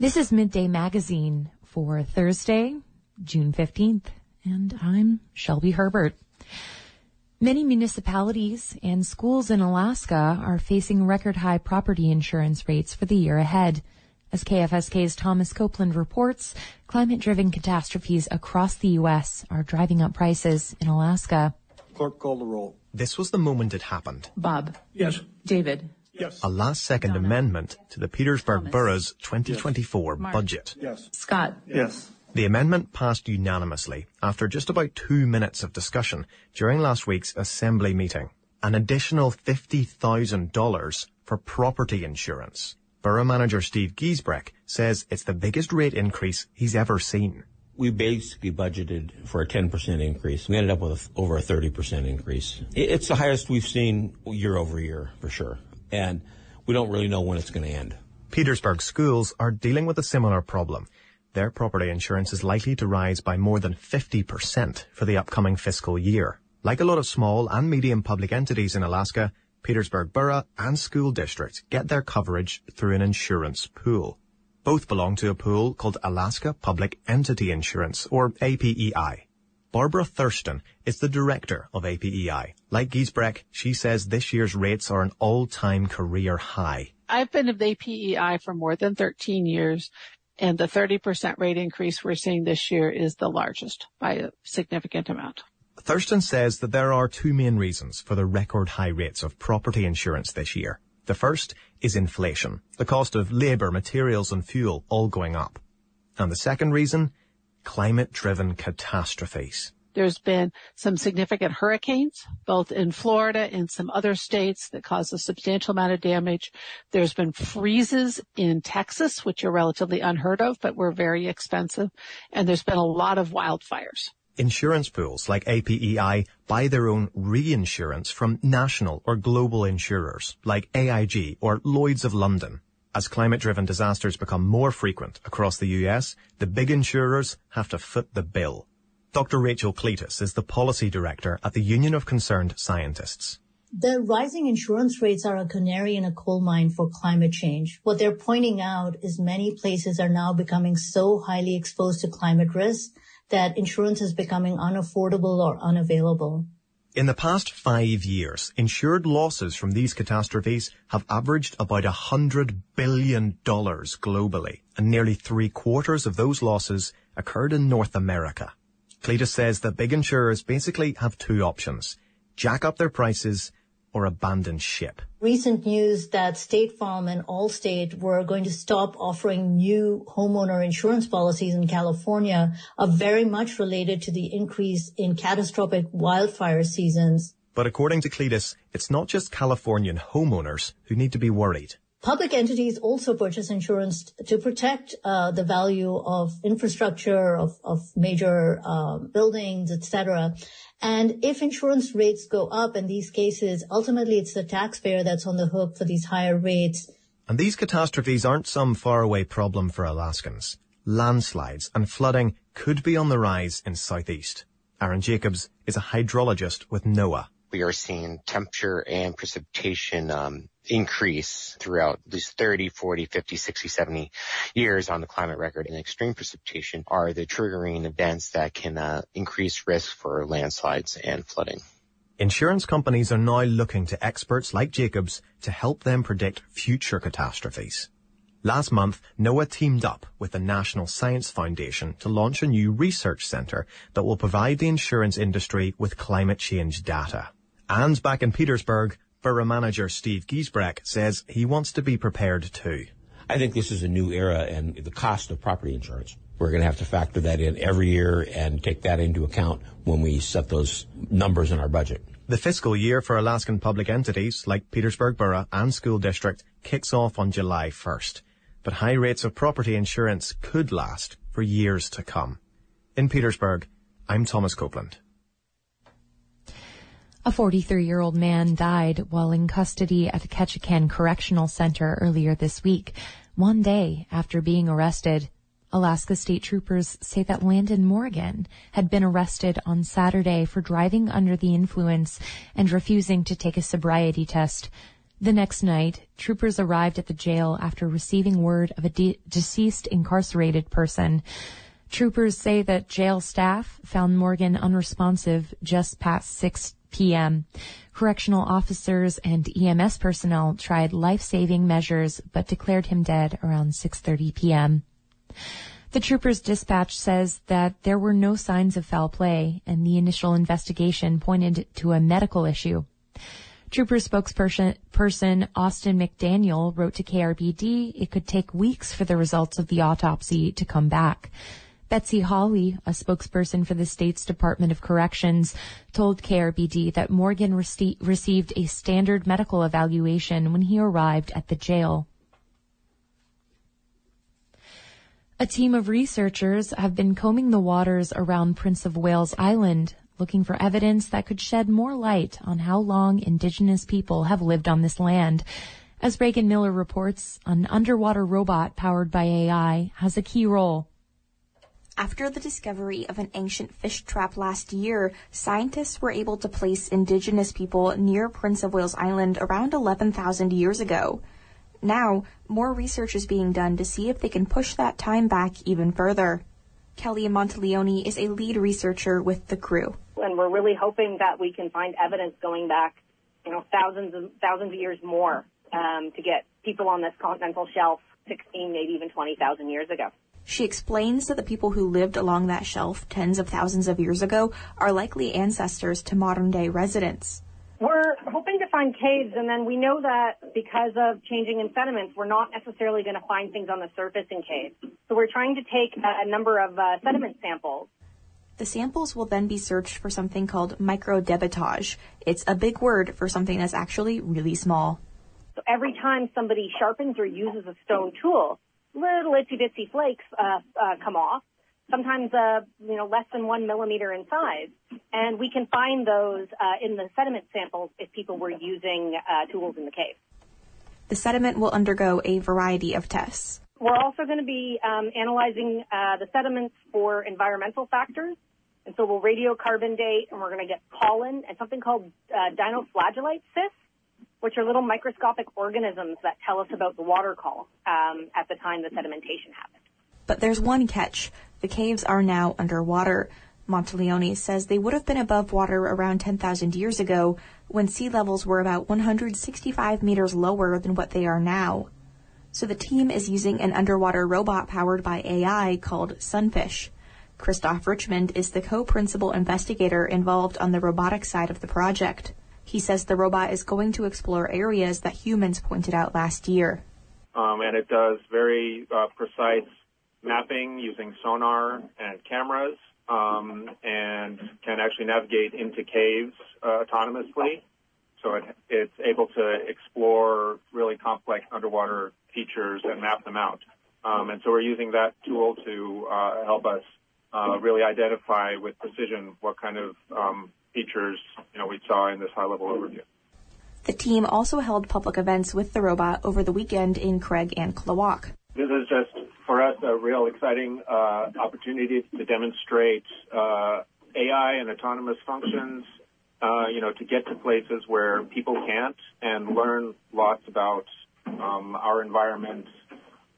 This is Midday Magazine for Thursday, June 15th, and I'm Shelby Herbert. Many municipalities and schools in Alaska are facing record-high property insurance rates for the year ahead. As KFSK's Thomas Copeland reports, climate-driven catastrophes across the U.S. are driving up prices in Alaska. Clerk, call the roll. This was the moment it happened. Bob. Yes. David. Yes. A last-second amendment to the Petersburg Borough's 2024 budget. Yes. Scott. Yes. The amendment passed unanimously after just about 2 minutes of discussion during last week's Assembly meeting. An additional $50,000 for property insurance. Borough Manager Steve Giesbrecht says it's the biggest rate increase he's ever seen. We basically budgeted for a 10% increase. We ended up with over a 30% increase. It's the highest we've seen year over year, for sure. And we don't really know when it's going to end. Petersburg schools are dealing with a similar problem. Their property insurance is likely to rise by more than 50% for the upcoming fiscal year. Like a lot of small and medium public entities in Alaska, Petersburg Borough and school districts get their coverage through an insurance pool. Both belong to a pool called Alaska Public Entity Insurance, or APEI. Barbara Thurston is the director of APEI. Like Giesbrecht, she says this year's rates are an all-time career high. I've been at APEI for more than 13 years, and the 30% rate increase we're seeing this year is the largest by a significant amount. Thurston says that there are two main reasons for the record high rates of property insurance this year. The first is inflation, the cost of labour, materials and fuel all going up. And the second reason, climate-driven catastrophes. There's been some significant hurricanes, both in Florida and some other states, that caused a substantial amount of damage. There's been freezes in Texas, which are relatively unheard of, but were very expensive. And there's been a lot of wildfires. Insurance pools like APEI buy their own reinsurance from national or global insurers like AIG or Lloyd's of London. As climate-driven disasters become more frequent across the U.S., the big insurers have to foot the bill. Dr. Rachel Cleetus is the policy director at the Union of Concerned Scientists. The rising insurance rates are a canary in a coal mine for climate change. What they're pointing out is many places are now becoming so highly exposed to climate risk that insurance is becoming unaffordable or unavailable. In the past 5 years, insured losses from these catastrophes have averaged about $100 billion globally, and nearly three-quarters of those losses occurred in North America. Cletus says the big insurers basically have two options, jack up their prices or abandon ship. Recent news that State Farm and Allstate were going to stop offering new homeowner insurance policies in California are very much related to the increase in catastrophic wildfire seasons. But according to Cletus, it's not just Californian homeowners who need to be worried. Public entities also purchase insurance to protect the value of infrastructure, of major buildings, etc. And if insurance rates go up in these cases, ultimately it's the taxpayer that's on the hook for these higher rates. And these catastrophes aren't some faraway problem for Alaskans. Landslides and flooding could be on the rise in Southeast. Aaron Jacobs is a hydrologist with NOAA. We are seeing temperature and precipitation increase throughout these 30, 40, 50, 60, 70 years on the climate record, and extreme precipitation are the triggering events that can increase risk for landslides and flooding. Insurance companies are now looking to experts like Jacobs to help them predict future catastrophes. Last month, NOAA teamed up with the National Science Foundation to launch a new research centre that will provide the insurance industry with climate change data. And back in Petersburg, Borough Manager Steve Giesbrecht says he wants to be prepared too. I think this is a new era, and the cost of property insurance, we're going to have to factor that in every year and take that into account when we set those numbers in our budget. The fiscal year for Alaskan public entities like Petersburg Borough and School District kicks off on July 1st. But high rates of property insurance could last for years to come. In Petersburg, I'm Thomas Copeland. A 43-year-old man died while in custody at the Ketchikan Correctional Center earlier this week, one day after being arrested. Alaska state troopers say that Landon Morgan had been arrested on Saturday for driving under the influence and refusing to take a sobriety test. The next night, troopers arrived at the jail after receiving word of a deceased incarcerated person. Troopers say that jail staff found Morgan unresponsive just past 6 p.m. Correctional officers and EMS personnel tried life-saving measures but declared him dead around 6:30 p.m. The trooper's dispatch says that there were no signs of foul play, and the initial investigation pointed to a medical issue. Trooper spokesperson Austin McDaniel wrote to KRBD it could take weeks for the results of the autopsy to come back. Betsy Holly, a spokesperson for the state's Department of Corrections, told KRBD that Morgan received a standard medical evaluation when he arrived at the jail. A team of researchers have been combing the waters around Prince of Wales Island, looking for evidence that could shed more light on how long Indigenous people have lived on this land. As Reagan Miller reports, an underwater robot powered by AI has a key role. After the discovery of an ancient fish trap last year, scientists were able to place Indigenous people near Prince of Wales Island around 11,000 years ago. Now, more research is being done to see if they can push that time back even further. Kelly Monteleone is a lead researcher with the crew. And we're really hoping that we can find evidence going back, thousands of years more to get people on this continental shelf 16, maybe even 20,000 years ago. She explains that the people who lived along that shelf tens of thousands of years ago are likely ancestors to modern-day residents. We're hoping to find caves, and then we know that because of changing in sediments, we're not necessarily going to find things on the surface in caves. So we're trying to take a number of sediment samples. The samples will then be searched for something called microdebitage. It's a big word for something that's actually really small. So every time somebody sharpens or uses a stone tool, little itsy-bitsy flakes come off, sometimes less than 1 millimeter in size. And we can find those in the sediment samples if people were using tools in the cave. The sediment will undergo a variety of tests. We're also going to be analyzing the sediments for environmental factors. And so we'll radiocarbon date, and we're going to get pollen and something called dinoflagellate cysts, which are little microscopic organisms that tell us about the water column at the time the sedimentation happened. But there's one catch. The caves are now underwater. Monteleone says they would have been above water around 10,000 years ago, when sea levels were about 165 meters lower than what they are now. So the team is using an underwater robot powered by AI called Sunfish. Christoph Richmond is the co-principal investigator involved on the robotic side of the project. He says the robot is going to explore areas that humans pointed out last year. And it does very precise mapping using sonar and cameras, and can actually navigate into caves autonomously. So it's able to explore really complex underwater features and map them out. And so we're using that tool to help us really identify with precision what kind of features we saw in this high-level overview. The team also held public events with the robot over the weekend in Craig and Klawock. This is just, for us, a real exciting opportunity to demonstrate AI and autonomous functions, to get to places where people can't and learn lots about our environment,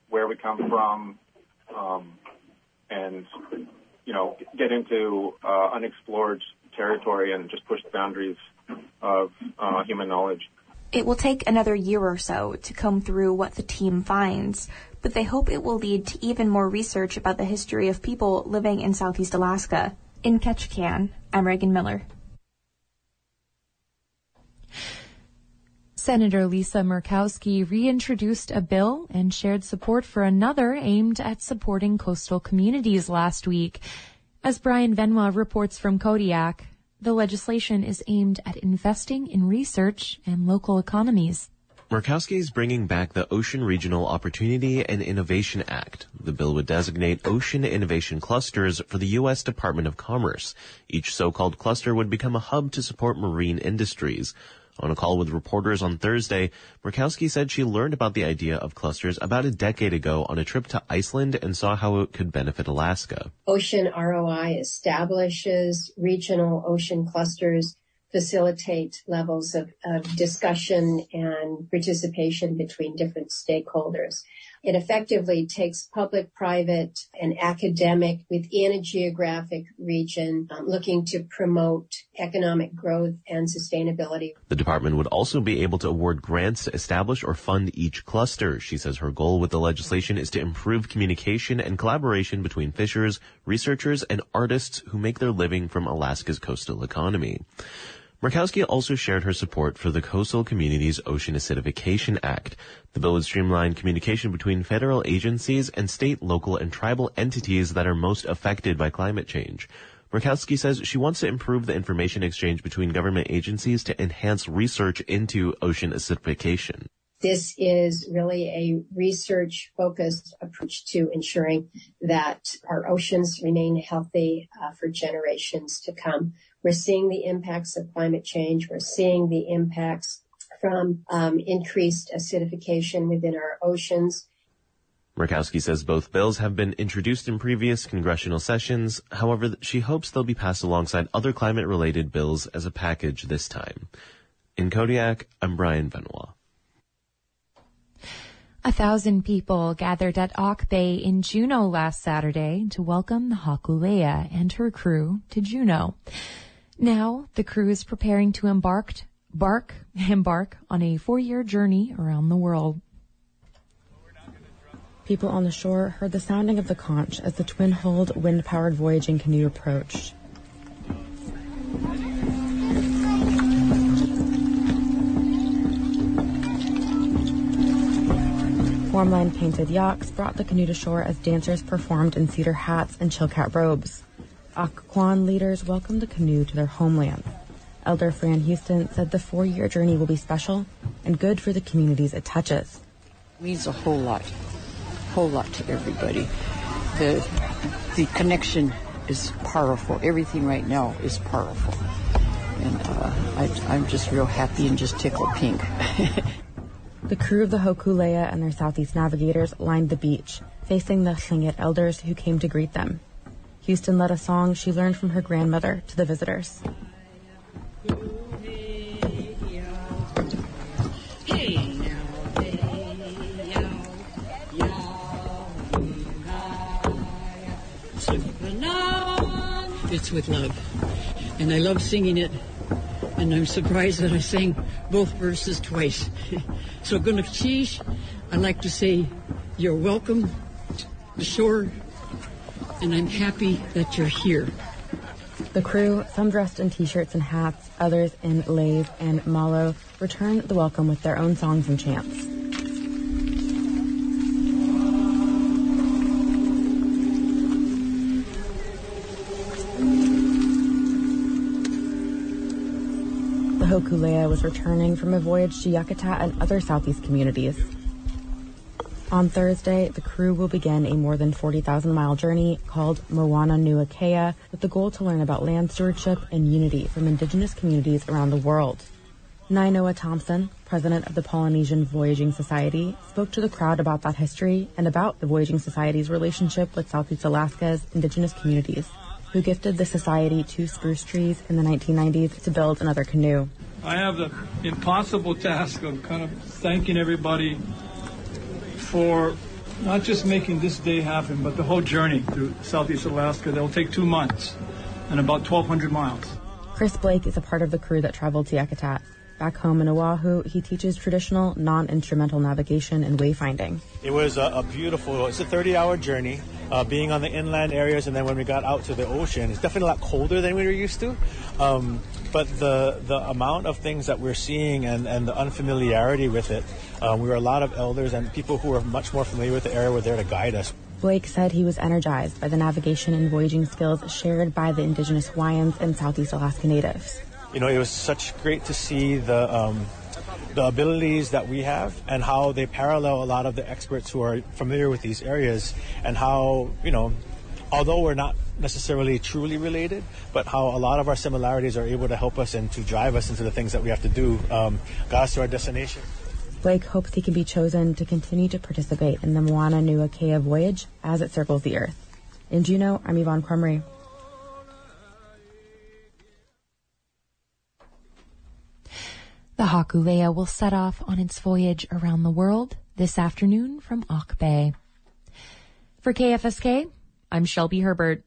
where we come from, and, get into unexplored territory and just push the boundaries of human knowledge. It will take another year or so to comb through what the team finds, but they hope it will lead to even more research about the history of people living in Southeast Alaska. In Ketchikan, I'm Reagan Miller. Senator Lisa Murkowski reintroduced a bill and shared support for another aimed at supporting coastal communities last week. As Brian Venwa reports from Kodiak, the legislation is aimed at investing in research and local economies. Murkowski is bringing back the Ocean Regional Opportunity and Innovation Act. The bill would designate ocean innovation clusters for the U.S. Department of Commerce. Each so-called cluster would become a hub to support marine industries. On a call with reporters on Thursday, Murkowski said she learned about the idea of clusters about a decade ago on a trip to Iceland and saw how it could benefit Alaska. Ocean ROI establishes regional ocean clusters facilitate levels of discussion and participation between different stakeholders. It effectively takes public, private, and academic within a geographic region looking to promote economic growth and sustainability. The department would also be able to award grants to establish or fund each cluster. She says her goal with the legislation is to improve communication and collaboration between fishers, researchers, and artists who make their living from Alaska's coastal economy. Murkowski also shared her support for the Coastal Communities Ocean Acidification Act. The bill would streamline communication between federal agencies and state, local, and tribal entities that are most affected by climate change. Murkowski says she wants to improve the information exchange between government agencies to enhance research into ocean acidification. This is really a research-focused approach to ensuring that our oceans remain healthy for generations to come. We're seeing the impacts of climate change. We're seeing the impacts from increased acidification within our oceans. Murkowski says both bills have been introduced in previous congressional sessions. However, she hopes they'll be passed alongside other climate-related bills as a package this time. In Kodiak, I'm Brian Benoit. 1,000 people gathered at Auk Bay in Juneau last Saturday to welcome the Hōkūleʻa and her crew to Juneau. Now, the crew is preparing to embark on a 4-year journey around the world. People on the shore heard the sounding of the conch as the twin-hulled, wind-powered voyaging canoe approached. Formline-painted yaks brought the canoe to shore as dancers performed in cedar hats and chilcat robes. Occoquan leaders welcomed the canoe to their homeland. Elder Fran Houston said the 4-year journey will be special and good for the communities it touches. It means a whole lot to everybody. The connection is powerful. Everything right now is powerful. And I'm just real happy and just tickled pink. The crew of the Hōkūleʻa and their Southeast navigators lined the beach, facing the Tlingit elders who came to greet them. Houston led a song she learned from her grandmother to the visitors. It's with love, and I love singing it. And I'm surprised that I sang both verses twice. So Gunakshish, I'd like to say you're welcome to the shore, and I'm happy that you're here. The crew, some dressed in T-shirts and hats, others in leis and malo, returned the welcome with their own songs and chants. Hōkūleʻa was returning from a voyage to Yakutat and other Southeast communities. On Thursday, the crew will begin a more than 40,000-mile journey called Moana Nuakea with the goal to learn about land stewardship and unity from indigenous communities around the world. Nainoa Thompson, president of the Polynesian Voyaging Society, spoke to the crowd about that history and about the Voyaging Society's relationship with Southeast Alaska's indigenous communities, who gifted the society 2 spruce trees in the 1990s to build another canoe. I have the impossible task of kind of thanking everybody for not just making this day happen, but the whole journey through Southeast Alaska that will take 2 months and about 1,200 miles. Chris Blake is a part of the crew that traveled to Yakutat. Back home in Oahu, he teaches traditional non-instrumental navigation and wayfinding. It was a beautiful, it's a 30-hour journey, being on the inland areas, and then when we got out to the ocean, it's definitely a lot colder than we were used to. But the amount of things that we're seeing and the unfamiliarity with it, we were a lot of elders and people who were much more familiar with the area were there to guide us. Blake said he was energized by the navigation and voyaging skills shared by the indigenous Hawaiians and Southeast Alaska natives. You know, it was such great to see the abilities that we have and how they parallel a lot of the experts who are familiar with these areas and how, you know, although we're not necessarily truly related, but how a lot of our similarities are able to help us and to drive us into the things that we have to do, got us to our destination. Blake hopes he can be chosen to continue to participate in the Moana Nuakea voyage as it circles the Earth. In Juneau, I'm Yvonne Crumry. Hōkūleʻa will set off on its voyage around the world this afternoon from Auk Bay. For KFSK, I'm Shelby Herbert.